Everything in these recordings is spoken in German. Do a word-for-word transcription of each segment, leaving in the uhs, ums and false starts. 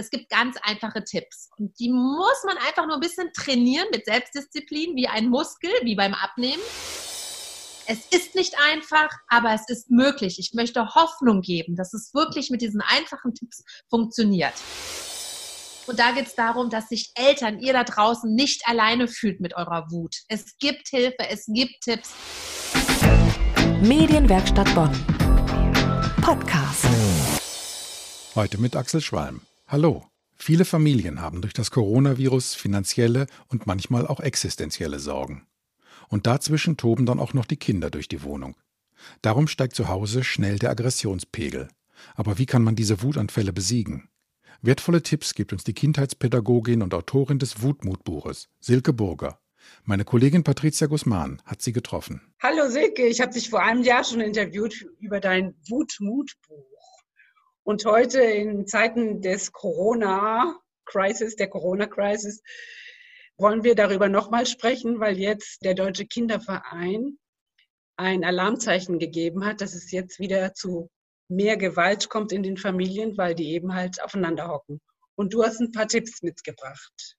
Es gibt ganz einfache Tipps und die muss man einfach nur ein bisschen trainieren mit Selbstdisziplin, wie ein Muskel, wie beim Abnehmen. Es ist nicht einfach, aber es ist möglich. Ich möchte Hoffnung geben, dass es wirklich mit diesen einfachen Tipps funktioniert. Und da geht es darum, dass sich Eltern, ihr da draußen, nicht alleine fühlt mit eurer Wut. Es gibt Hilfe, es gibt Tipps. Medienwerkstatt Bonn Podcast. Heute mit Axel Schwalm. Hallo. Viele Familien haben durch das Coronavirus finanzielle und manchmal auch existenzielle Sorgen. Und dazwischen toben dann auch noch die Kinder durch die Wohnung. Darum steigt zu Hause schnell der Aggressionspegel. Aber wie kann man diese Wutanfälle besiegen? Wertvolle Tipps gibt uns die Kindheitspädagogin und Autorin des Wut-Mut-Buches, Silke Burger. Meine Kollegin Patricia Guzman hat sie getroffen. Hallo Silke, ich habe dich vor einem Jahr schon interviewt über dein Wut-Mut-Buch. Und heute in Zeiten des Corona-Crisis, der Corona-Crisis, wollen wir darüber nochmal sprechen, weil jetzt der Deutsche Kinderverein ein Alarmzeichen gegeben hat, dass es jetzt wieder zu mehr Gewalt kommt in den Familien, weil die eben halt aufeinander hocken. Und du hast ein paar Tipps mitgebracht.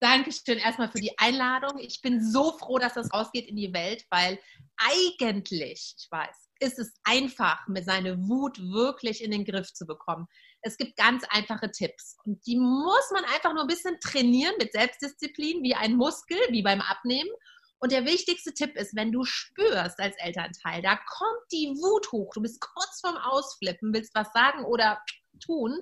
Dankeschön erstmal für die Einladung. Ich bin so froh, dass das rausgeht in die Welt, weil eigentlich, ich weiß, ist es einfach, mit seiner Wut wirklich in den Griff zu bekommen. Es gibt ganz einfache Tipps und die muss man einfach nur ein bisschen trainieren mit Selbstdisziplin, wie ein Muskel, wie beim Abnehmen. Und der wichtigste Tipp ist, wenn du spürst als Elternteil, da kommt die Wut hoch, du bist kurz vorm Ausflippen, willst was sagen oder tun,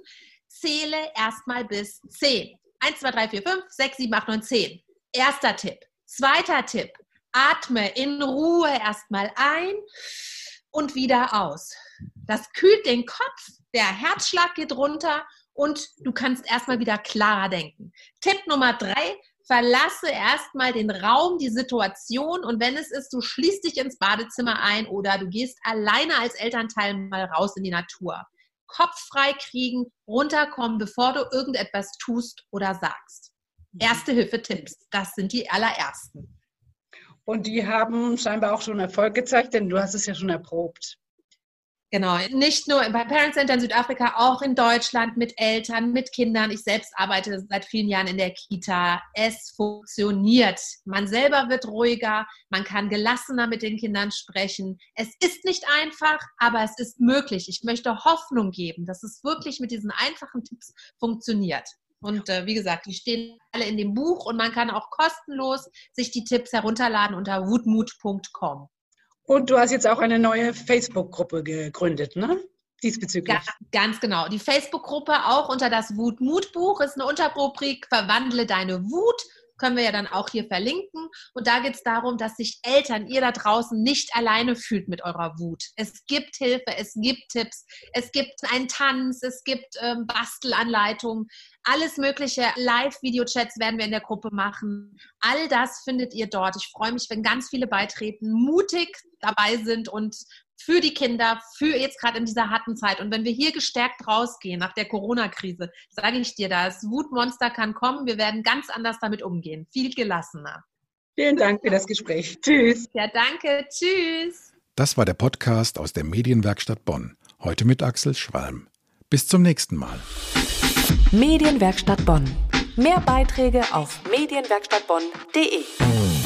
zähle erstmal bis zehn. eins, zwei, drei, vier, fünf, sechs, sieben, acht, neun, zehn. Erster Tipp. Zweiter Tipp. Atme in Ruhe erstmal ein und wieder aus. Das kühlt den Kopf, der Herzschlag geht runter und du kannst erstmal wieder klarer denken. Tipp Nummer drei. Verlasse erstmal den Raum, die Situation und wenn es ist, du schließt dich ins Badezimmer ein oder du gehst alleine als Elternteil mal raus in die Natur. Kopf frei kriegen, runterkommen, bevor du irgendetwas tust oder sagst. Erste-Hilfe-Tipps, das sind die allerersten. Und die haben scheinbar auch schon Erfolg gezeigt, denn du hast es ja schon erprobt. Genau, nicht nur bei Parents Center in Südafrika, auch in Deutschland mit Eltern, mit Kindern. Ich selbst arbeite seit vielen Jahren in der Kita. Es funktioniert. Man selber wird ruhiger, man kann gelassener mit den Kindern sprechen. Es ist nicht einfach, aber es ist möglich. Ich möchte Hoffnung geben, dass es wirklich mit diesen einfachen Tipps funktioniert. Und äh, wie gesagt, die stehen alle in dem Buch und man kann auch kostenlos sich die Tipps herunterladen unter wutmut punkt com. Und du hast jetzt auch eine neue Facebook-Gruppe gegründet, ne? Diesbezüglich. Ganz, ganz genau. Die Facebook-Gruppe auch unter das Wut-Mut-Buch ist eine Unterrubrik, Verwandle deine Wut. Können wir ja dann auch hier verlinken. Und da geht es darum, dass sich Eltern, ihr da draußen, nicht alleine fühlt mit eurer Wut. Es gibt Hilfe, es gibt Tipps, es gibt einen Tanz, es gibt ähm, Bastelanleitungen, alles mögliche. Live-Video-Chats werden wir in der Gruppe machen. All das findet ihr dort. Ich freue mich, wenn ganz viele beitreten, mutig dabei sind und für die Kinder, für jetzt gerade in dieser harten Zeit. Und wenn wir hier gestärkt rausgehen nach der Corona-Krise, sage ich dir, das Wutmonster kann kommen. Wir werden ganz anders damit umgehen, viel gelassener. Vielen Dank für das Gespräch. Tschüss. Ja, danke. Tschüss. Das war der Podcast aus der Medienwerkstatt Bonn. Heute mit Axel Schwalm. Bis zum nächsten Mal. Medienwerkstatt Bonn. Mehr Beiträge auf medienwerkstattbonn punkt de.